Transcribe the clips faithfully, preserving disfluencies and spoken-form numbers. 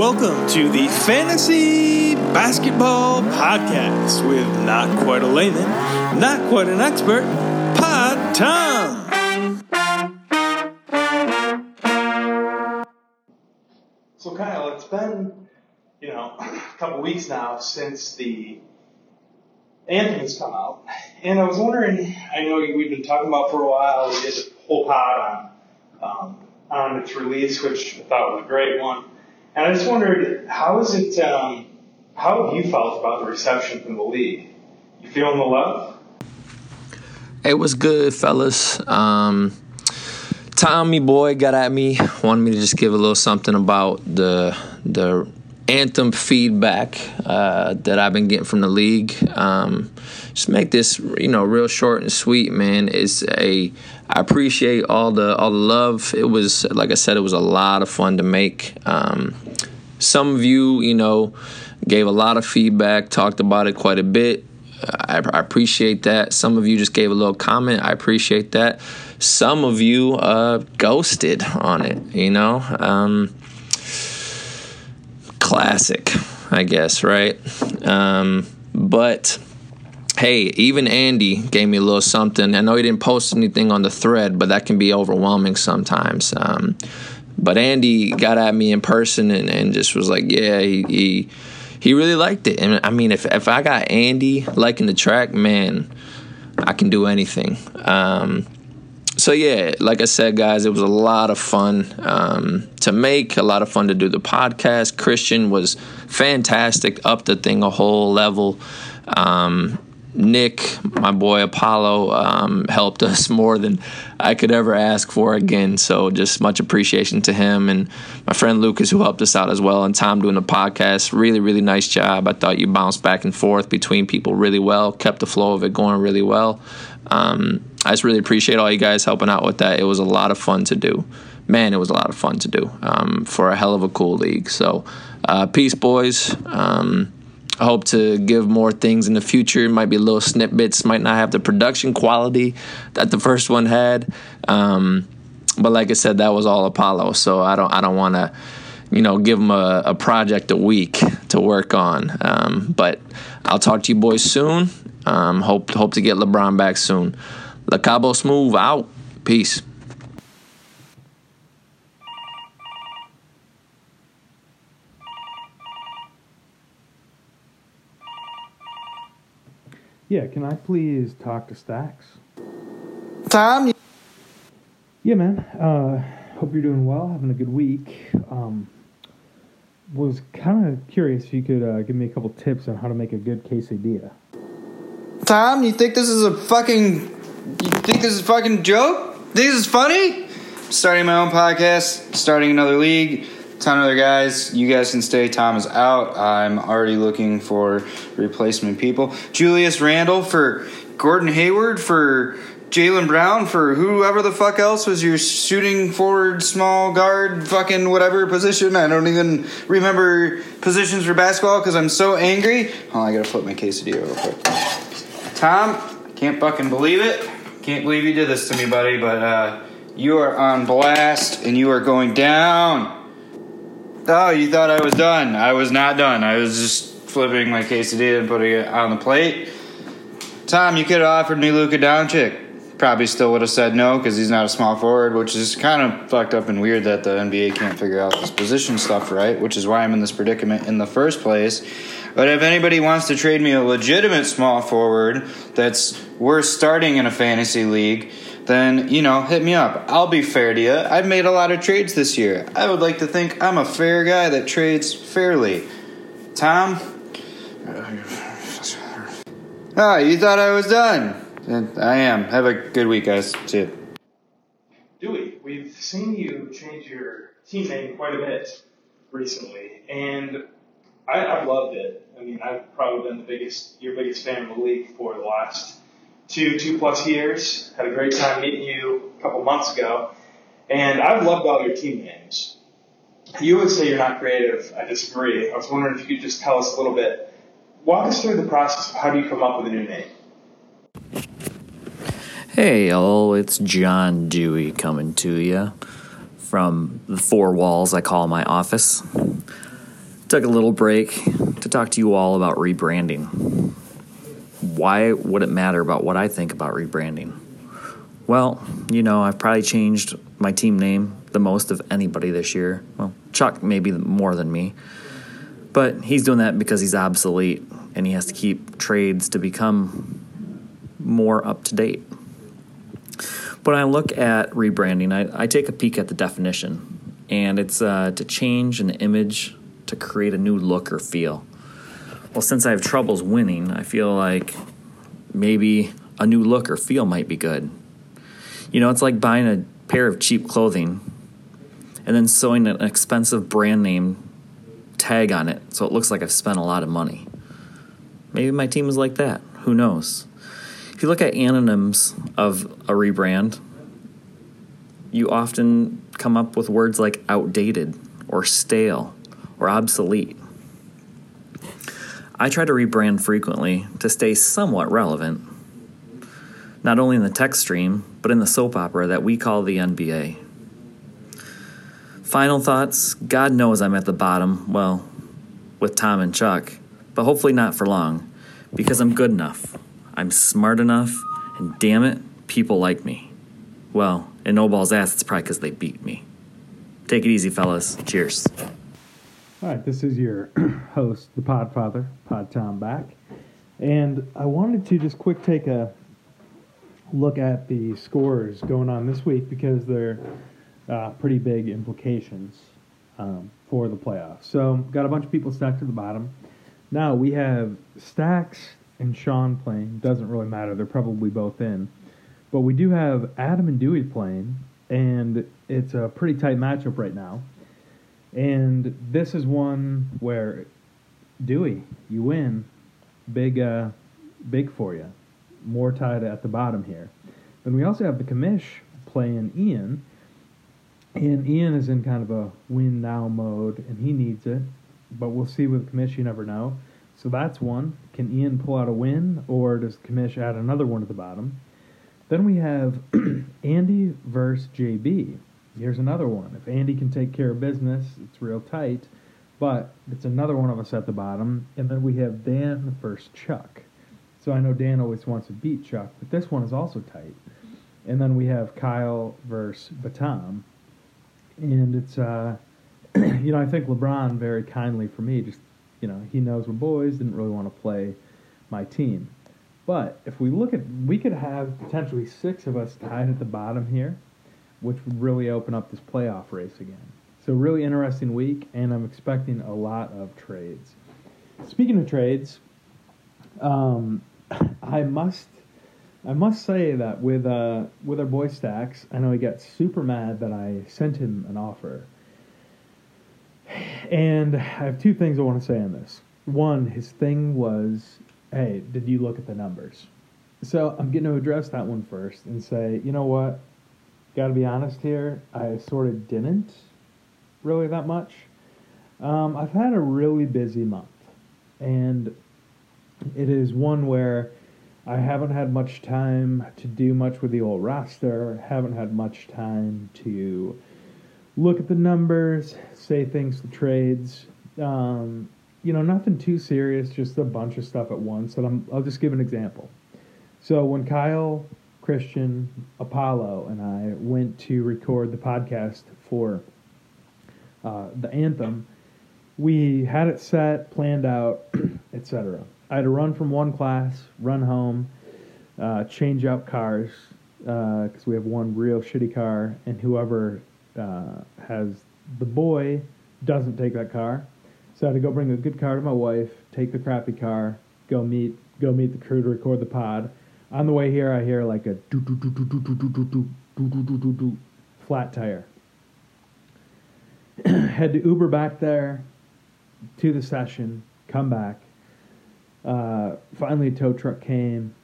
Welcome to the Fantasy Basketball Podcast with not quite a layman, not quite an expert, Pod Tom. So Kyle, it's been, you know, a couple weeks now since the Anthony's come out, and I was wondering, I know we've been talking about for a while, we did the whole pod on, um, on its release, which I thought was a great one. And I just wondered, how is it? Um, how have you felt about the reception from the league? You feeling the love? It was good, fellas. Um, Tommy boy got at me, wanted me to just give a little something about the the anthem feedback uh, that I've been getting from the league. Um, just make this, you know, real short and sweet, man. It's a I appreciate all the all the love. It was, like I said, it was a lot of fun to make. Um, some of you, you know, gave a lot of feedback, talked about it quite a bit. I, I appreciate that. Some of you just gave a little comment. I appreciate that. Some of you uh, ghosted on it, you know. Um, classic, I guess, right? Um, but... Hey, even Andy gave me a little something. I know he didn't post anything on the thread, but that can be overwhelming sometimes. Um, but Andy got at me in person and, and just was like, yeah, he, he he really liked it. And I mean, if if I got Andy liking the track, man, I can do anything. Um, so, yeah, like I said, guys, it was a lot of fun um, to make, a lot of fun to do the podcast. Christian was fantastic, upped the thing a whole level. Um Nick, my boy Apollo, um, helped us more than I could ever ask for again. So just much appreciation to him and my friend Lucas, who helped us out as well, and Tom doing the podcast. Really, really nice job. I thought you bounced back and forth between people really well, kept the flow of it going really well. Um, I just really appreciate all you guys helping out with that. It was a lot of fun to do. Man, it was a lot of fun to do um, for a hell of a cool league. So uh, peace, boys. Um I hope to give more things in the future. Might be little snippets. Might not have the production quality that the first one had. Um, but like I said, that was all Apollo. So I don't I don't want to, you know, give him a, a project a week to work on. Um, but I'll talk to you boys soon. Um, hope hope to get LeBron back soon. Le Cabo Smooth out. Peace. Yeah, can I please talk to Stacks? Tom? Yeah, man. Uh, hope you're doing well, having a good week. Um, was kind of curious if you could uh, give me a couple tips on how to make a good quesadilla. Tom, you think this is a fucking... You think this is a fucking joke? This is funny? Starting my own podcast, starting another league... Ton of other guys. You guys can stay. Tom is out. I'm already looking for replacement people. Julius Randle for Gordon Hayward for Jalen Brown for whoever the fuck else was your shooting forward, small guard, fucking whatever position. I don't even remember positions for basketball because I'm so angry. Oh, I gotta flip my quesadilla real quick. Tom, I can't fucking believe it. Can't believe you did this to me, buddy. But uh, you are on blast and you are going down. Oh, you thought I was done. I was not done. I was just flipping my quesadilla and putting it on the plate. Tom, you could have offered me Luka Doncic. Probably still would have said no because he's not a small forward, which is kind of fucked up and weird that the N B A can't figure out this position stuff right, which is why I'm in this predicament in the first place. But if anybody wants to trade me a legitimate small forward that's worth starting in a fantasy league, then, you know, hit me up. I'll be fair to you. I've made a lot of trades this year. I would like to think I'm a fair guy that trades fairly. Tom? Oh, you thought I was done. I am. Have a good week, guys. See ya. Dewey, we've seen you change your team name quite a bit recently, and I, I've loved it. I mean, I've probably been the biggest, your biggest fan of the league for the last... Two, two plus years. Had a great time meeting you a couple months ago. And I've loved all your team names. You would say you're not creative. I disagree. I was wondering if you could just tell us a little bit. Walk us through the process of how do you come up with a new name? Hey, all, it's John Dewey coming to you from the four walls I call my office. took a little break to talk to you all about rebranding. Why would it matter about what I think about rebranding? Well, you know, I've probably changed my team name the most of anybody this year. Well, Chuck maybe more than me. But he's doing that because he's obsolete and he has to keep trades to become more up to date. But when I look at rebranding, I, I take a peek at the definition, and it's uh, to change an image to create a new look or feel. Well, since I have troubles winning, I feel like maybe a new look or feel might be good. You know, it's like buying a pair of cheap clothing and then sewing an expensive brand name tag on it so it looks like I've spent a lot of money. Maybe my team is like that. Who knows? If you look at antonyms of a rebrand, you often come up with words like outdated or stale or obsolete. I try to rebrand frequently to stay somewhat relevant, not only in the tech stream, but in the soap opera that we call the N B A. Final thoughts. God knows I'm at the bottom, well, with Tom and Chuck, but hopefully not for long, because I'm good enough, I'm smart enough, and damn it, people like me. Well, in No Ball's ass, it's probably because they beat me. Take it easy, fellas. Cheers. All right, this is your host, the Podfather, Pod Tom back. And I wanted to just quick take a look at the scores going on this week because they're uh, pretty big implications um, for the playoffs. So, got a bunch of people stacked to the bottom. Now we have Stacks and Sean playing. Doesn't really matter. They're probably both in. But we do have Adam and Dewey playing, and it's a pretty tight matchup right now. And this is one where, Dewey, you win, big uh, big for you. More tied at the bottom here. Then we also have the commish playing Ian. And Ian is in kind of a win-now mode, and he needs it. But we'll see with the commish, you never know. So that's one. Can Ian pull out a win, or does the commish add another one at the bottom? Then we have Andy versus J B. Here's another one. If Andy can take care of business, it's real tight, but it's another one of us at the bottom. And then we have Dan versus Chuck. So I know Dan always wants to beat Chuck, but this one is also tight. And then we have Kyle versus Batam. And it's, uh, you know, I think LeBron very kindly for me, just, you know, he knows we're boys, didn't really want to play my team. But if we look at, we could have potentially six of us tied at the bottom here, which would really open up this playoff race again. So really interesting week, and I'm expecting a lot of trades. Speaking of trades, um, I must I must say that with uh, with our boy Stacks, I know he got super mad that I sent him an offer. And I have two things I want to say on this. One, his thing was, hey, did you look at the numbers? So I'm going to address that one first and say, you know what? Got to be honest here, I sort of didn't really that much. Um, I've had a really busy month, and it is one where I haven't had much time to do much with the old roster, haven't had much time to look at the numbers, say things to trades. Um, you know, nothing too serious, just a bunch of stuff at once, and I'm, I'll just give an example. So when Kyle, Christian, Apollo, and I went to record the podcast for uh, the anthem, we had it set, planned out, et cetera. I had to run from one class, run home, uh, change out cars, because uh, we have one real shitty car, and whoever uh, has the boy doesn't take that car. So I had to go bring a good car to my wife, take the crappy car, go meet, go meet the crew to record the pod. On the way here, I hear like a do do do do do do do do do do do do do flat tire. Had to Uber back there to the session, come back. Uh, finally, a tow truck came.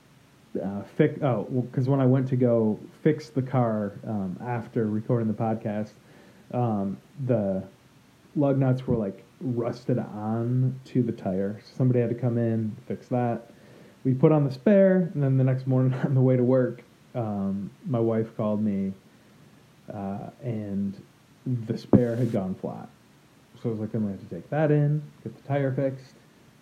Uh, fix oh, because when I went to go fix the car um, after recording the podcast, um, the lug nuts were like rusted on to the tire. So somebody had to come in, fix that. We put on the spare, and then the next morning on the way to work, um, my wife called me, uh, and the spare had gone flat. So I was like, I'm going to have to take that in, get the tire fixed,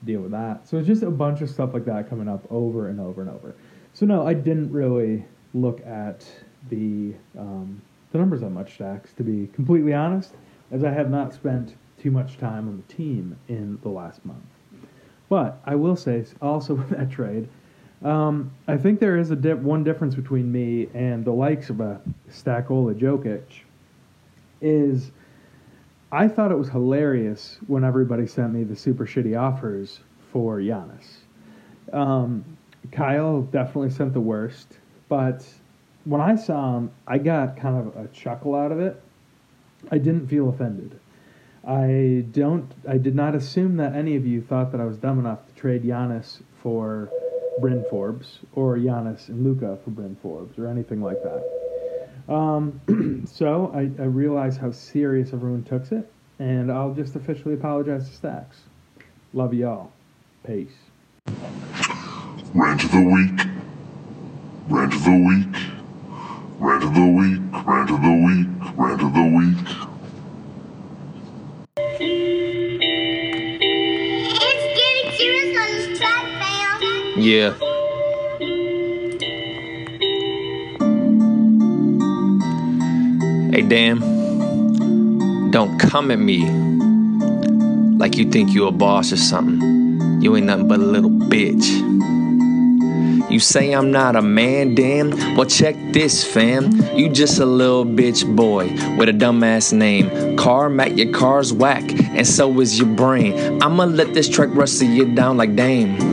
deal with that. So it's just a bunch of stuff like that coming up over and over and over. So no, I didn't really look at the um, the numbers that much, Dax, to be completely honest, as I have not spent too much time on the team in the last month. But I will say, also with that trade, um, I think there is a dip, one difference between me and the likes of a Stakola Jokic is I thought it was hilarious when everybody sent me the super shitty offers for Giannis. Um, Kyle definitely sent the worst, but when I saw him, I got kind of a chuckle out of it. I didn't feel offended. I don't. I did not assume that any of you thought that I was dumb enough to trade Giannis for Bryn Forbes or Giannis and Luka for Bryn Forbes or anything like that. Um, so I, I realize how serious everyone took it, and I'll just officially apologize to Stacks. Love y'all. Peace. Rant of the week. Rant of the week. Rant of the week. Rant of the week. Rant of the week. Yeah. Hey, damn. Don't come at me like you think you a boss or something. You ain't nothing but a little bitch. You say I'm not a man, damn. Well, check this, fam. You just a little bitch boy with a dumbass name. Carmack, your car's whack, and so is your brain. I'ma let this truck rustle you down like Dame.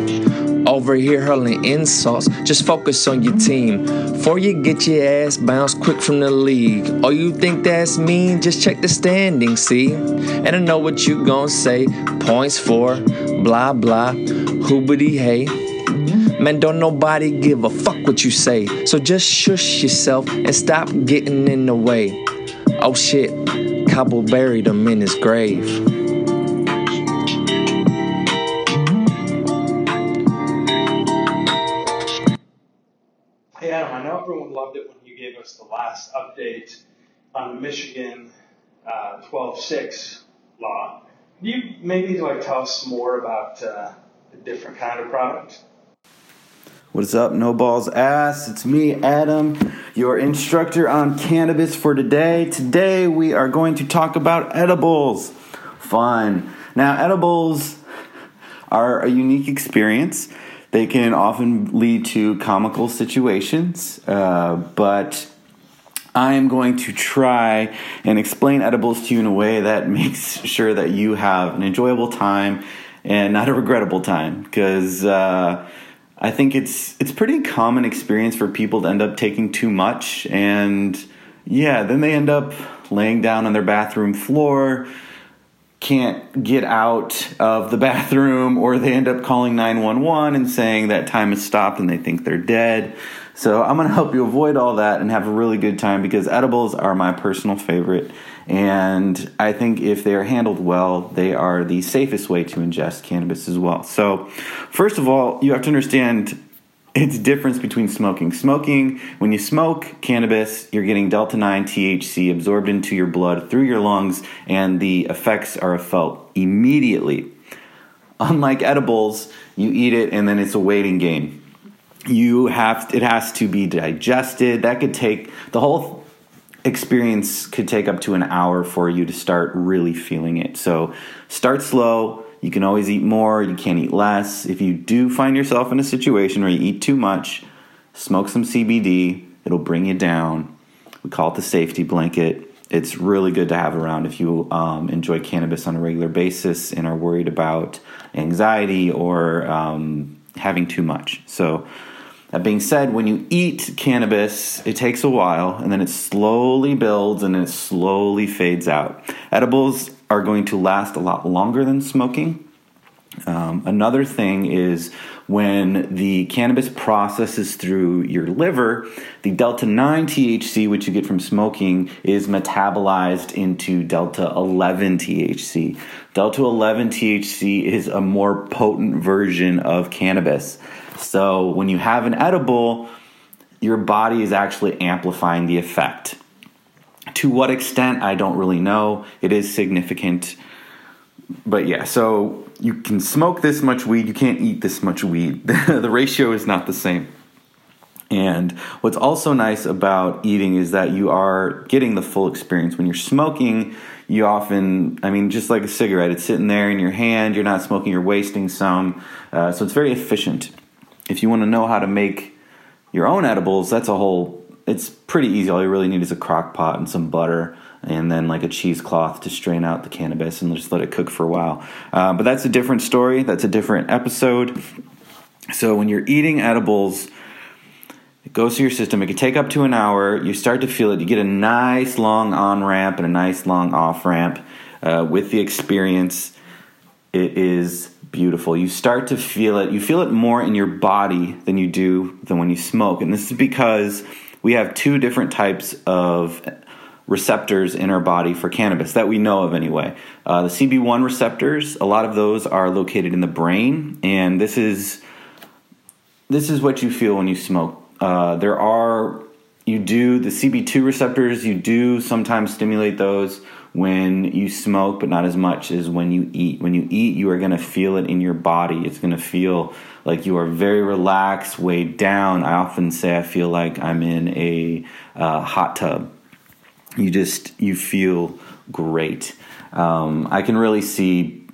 Over here hurling insults, just focus on your team. Before you get your ass bounced quick from the league. Oh, you think that's mean? Just check the standings, see? And I know what you gon' say. Points for, blah, blah, hoobity, hey. Man, don't nobody give a fuck what you say. So just shush yourself and stop getting in the way. Oh shit, Cabo buried him in his grave. The last update on the Michigan uh, twelve six law. Do you maybe like tell us more about uh, a different kind of product? What's up, No Balls Ass? It's me, Adam, your instructor on cannabis for today. Today we are going to talk about edibles. Fun. Now, edibles are a unique experience. They can often lead to comical situations, uh, but I am going to try and explain edibles to you in a way that makes sure that you have an enjoyable time and not a regrettable time, because uh, I think it's it's pretty common experience for people to end up taking too much, and yeah, then they end up laying down on their bathroom floor, can't get out of the bathroom, or they end up calling nine one one and saying that time has stopped and they think they're dead. So I'm going to help you avoid all that and have a really good time, because edibles are my personal favorite. And I think if they are handled well, they are the safest way to ingest cannabis as well. So first of all, you have to understand it's the difference between smoking. Smoking, when you smoke cannabis, you're getting Delta nine T H C absorbed into your blood through your lungs, and the effects are felt immediately. Unlike edibles, you eat it and then it's a waiting game. You have it has to be digested. That could take the whole experience could take up to an hour for you to start really feeling it. So start slow. You can always eat more. You can't eat less. If you do find yourself in a situation where you eat too much, smoke some C B D. It'll bring you down. We call it the safety blanket. It's really good to have around if you um, enjoy cannabis on a regular basis and are worried about anxiety or um, having too much. So that being said, when you eat cannabis, it takes a while, and then it slowly builds and it slowly fades out. Edibles are going to last a lot longer than smoking. Um, another thing is when the cannabis processes through your liver, the Delta nine T H C, which you get from smoking, is metabolized into Delta eleven T H C. Delta eleven T H C is a more potent version of cannabis. So when you have an edible, your body is actually amplifying the effect. To what extent, I don't really know. It is significant. But yeah, so you can smoke this much weed, you can't eat this much weed. The ratio is not the same. And what's also nice about eating is that you are getting the full experience. When you're smoking, you often, I mean, just like a cigarette, it's sitting there in your hand, you're not smoking, you're wasting some. Uh, so it's very efficient. If you want to know how to make your own edibles, that's a whole, it's pretty easy. All you really need is a crock pot and some butter and then like a cheesecloth to strain out the cannabis and just let it cook for a while. Uh, but that's a different story. That's a different episode. So when you're eating edibles, it goes through your system. It can take up to an hour. You start to feel it. You get a nice long on-ramp and a nice long off-ramp uh, with the experience. It is beautiful. You start to feel it. You feel it more in your body than you do than when you smoke. And this is because we have two different types of receptors in our body for cannabis that we know of anyway. Uh, the C B one receptors, a lot of those are located in the brain. And this is this is what you feel when you smoke. Uh, there are, you do, the C B two receptors, you do sometimes stimulate those when you smoke, but not as much as when you eat. When you eat, you are going to feel it in your body. It's going to feel like you are very relaxed, weighed down. I often say I feel like I'm in a uh, hot tub. You just, you feel great. Um, I can really see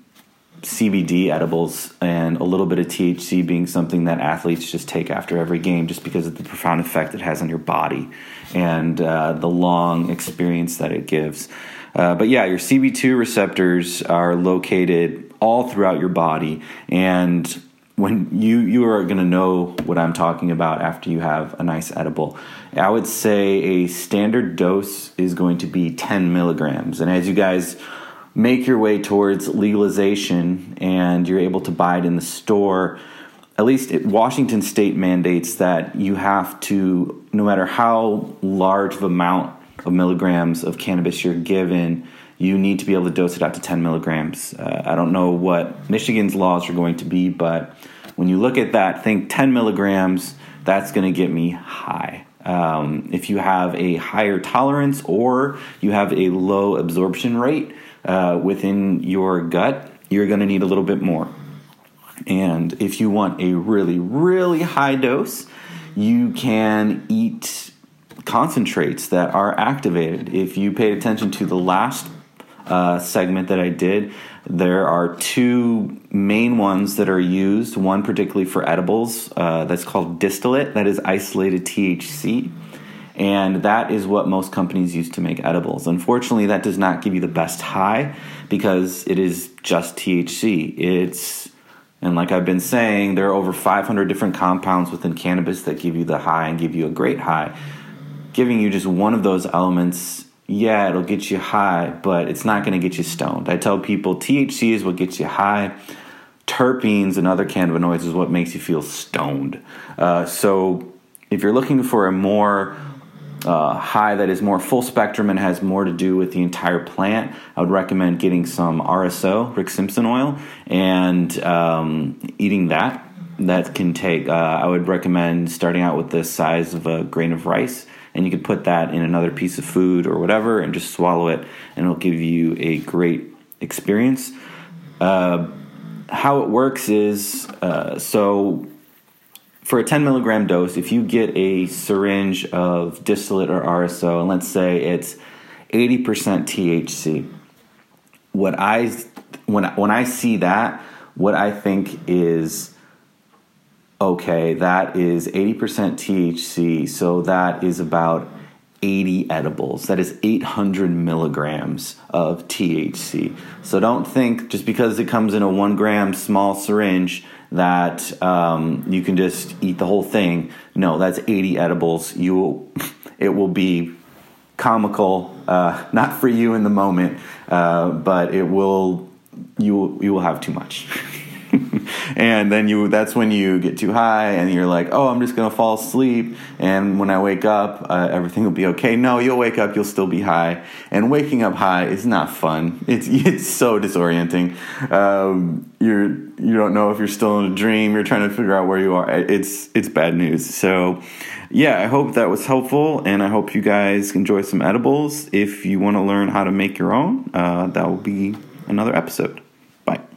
C B D edibles and a little bit of T H C being something that athletes just take after every game just because of the profound effect it has on your body and uh, the long experience that it gives. Uh, but yeah, your C B two receptors are located all throughout your body, and when you, you are going to know what I'm talking about after you have a nice edible. I would say a standard dose is going to be ten milligrams, and as you guys make your way towards legalization and you're able to buy it in the store, at least it, Washington state mandates that you have to, no matter how large of amount of milligrams of cannabis you're given, you need to be able to dose it out to ten milligrams. Uh, I don't know what Michigan's laws are going to be, but when you look at that, think ten milligrams, that's going to get me high. Um, if you have a higher tolerance or you have a low absorption rate, Uh, within your gut, you're going to need a little bit more. And if you want a really, really high dose, you can eat concentrates that are activated. If you paid attention to the last uh, segment that I did, there are two main ones that are used, one particularly for edibles uh, that's called distillate, that is isolated T H C. And that is what most companies use to make edibles. Unfortunately, that does not give you the best high because it is just T H C. It's, and like I've been saying, there are over five hundred different compounds within cannabis that give you the high and give you a great high. Giving you just one of those elements, yeah, it'll get you high, but it's not going to get you stoned. I tell people T H C is what gets you high. Terpenes and other cannabinoids is what makes you feel stoned. Uh, so if you're looking for a more Uh, high that is more full spectrum and has more to do with the entire plant, I would recommend getting some R S O, Rick Simpson oil, and um, eating that. That can take, uh, I would recommend starting out with the size of a grain of rice, and you could put that in another piece of food or whatever and just swallow it, and it'll give you a great experience. Uh, how it works is, uh, so for a ten milligram dose, if you get a syringe of distillate or R S O, and let's say it's eighty percent T H C, what I when when I see that, what I think is, okay, that is eighty percent T H C, so that is about eighty edibles. That is eight hundred milligrams of T H C. So don't think just because it comes in a one gram small syringe that um, you can just eat the whole thing. No, that's eighty edibles. You will, it will be comical, uh, not for you in the moment, uh, but it will. You will, you will have too much, and then you. That's when you get too high, and you're like, "Oh, I'm just gonna fall asleep." And when I wake up, uh, everything will be okay. No, you'll wake up, you'll still be high, and waking up high is not fun. It's it's so disorienting. Um, you're. You don't know if you're still in a dream. You're trying to figure out where you are. It's it's bad news. So, yeah, I hope that was helpful, and I hope you guys enjoy some edibles. If you want to learn how to make your own, uh, that will be another episode. Bye.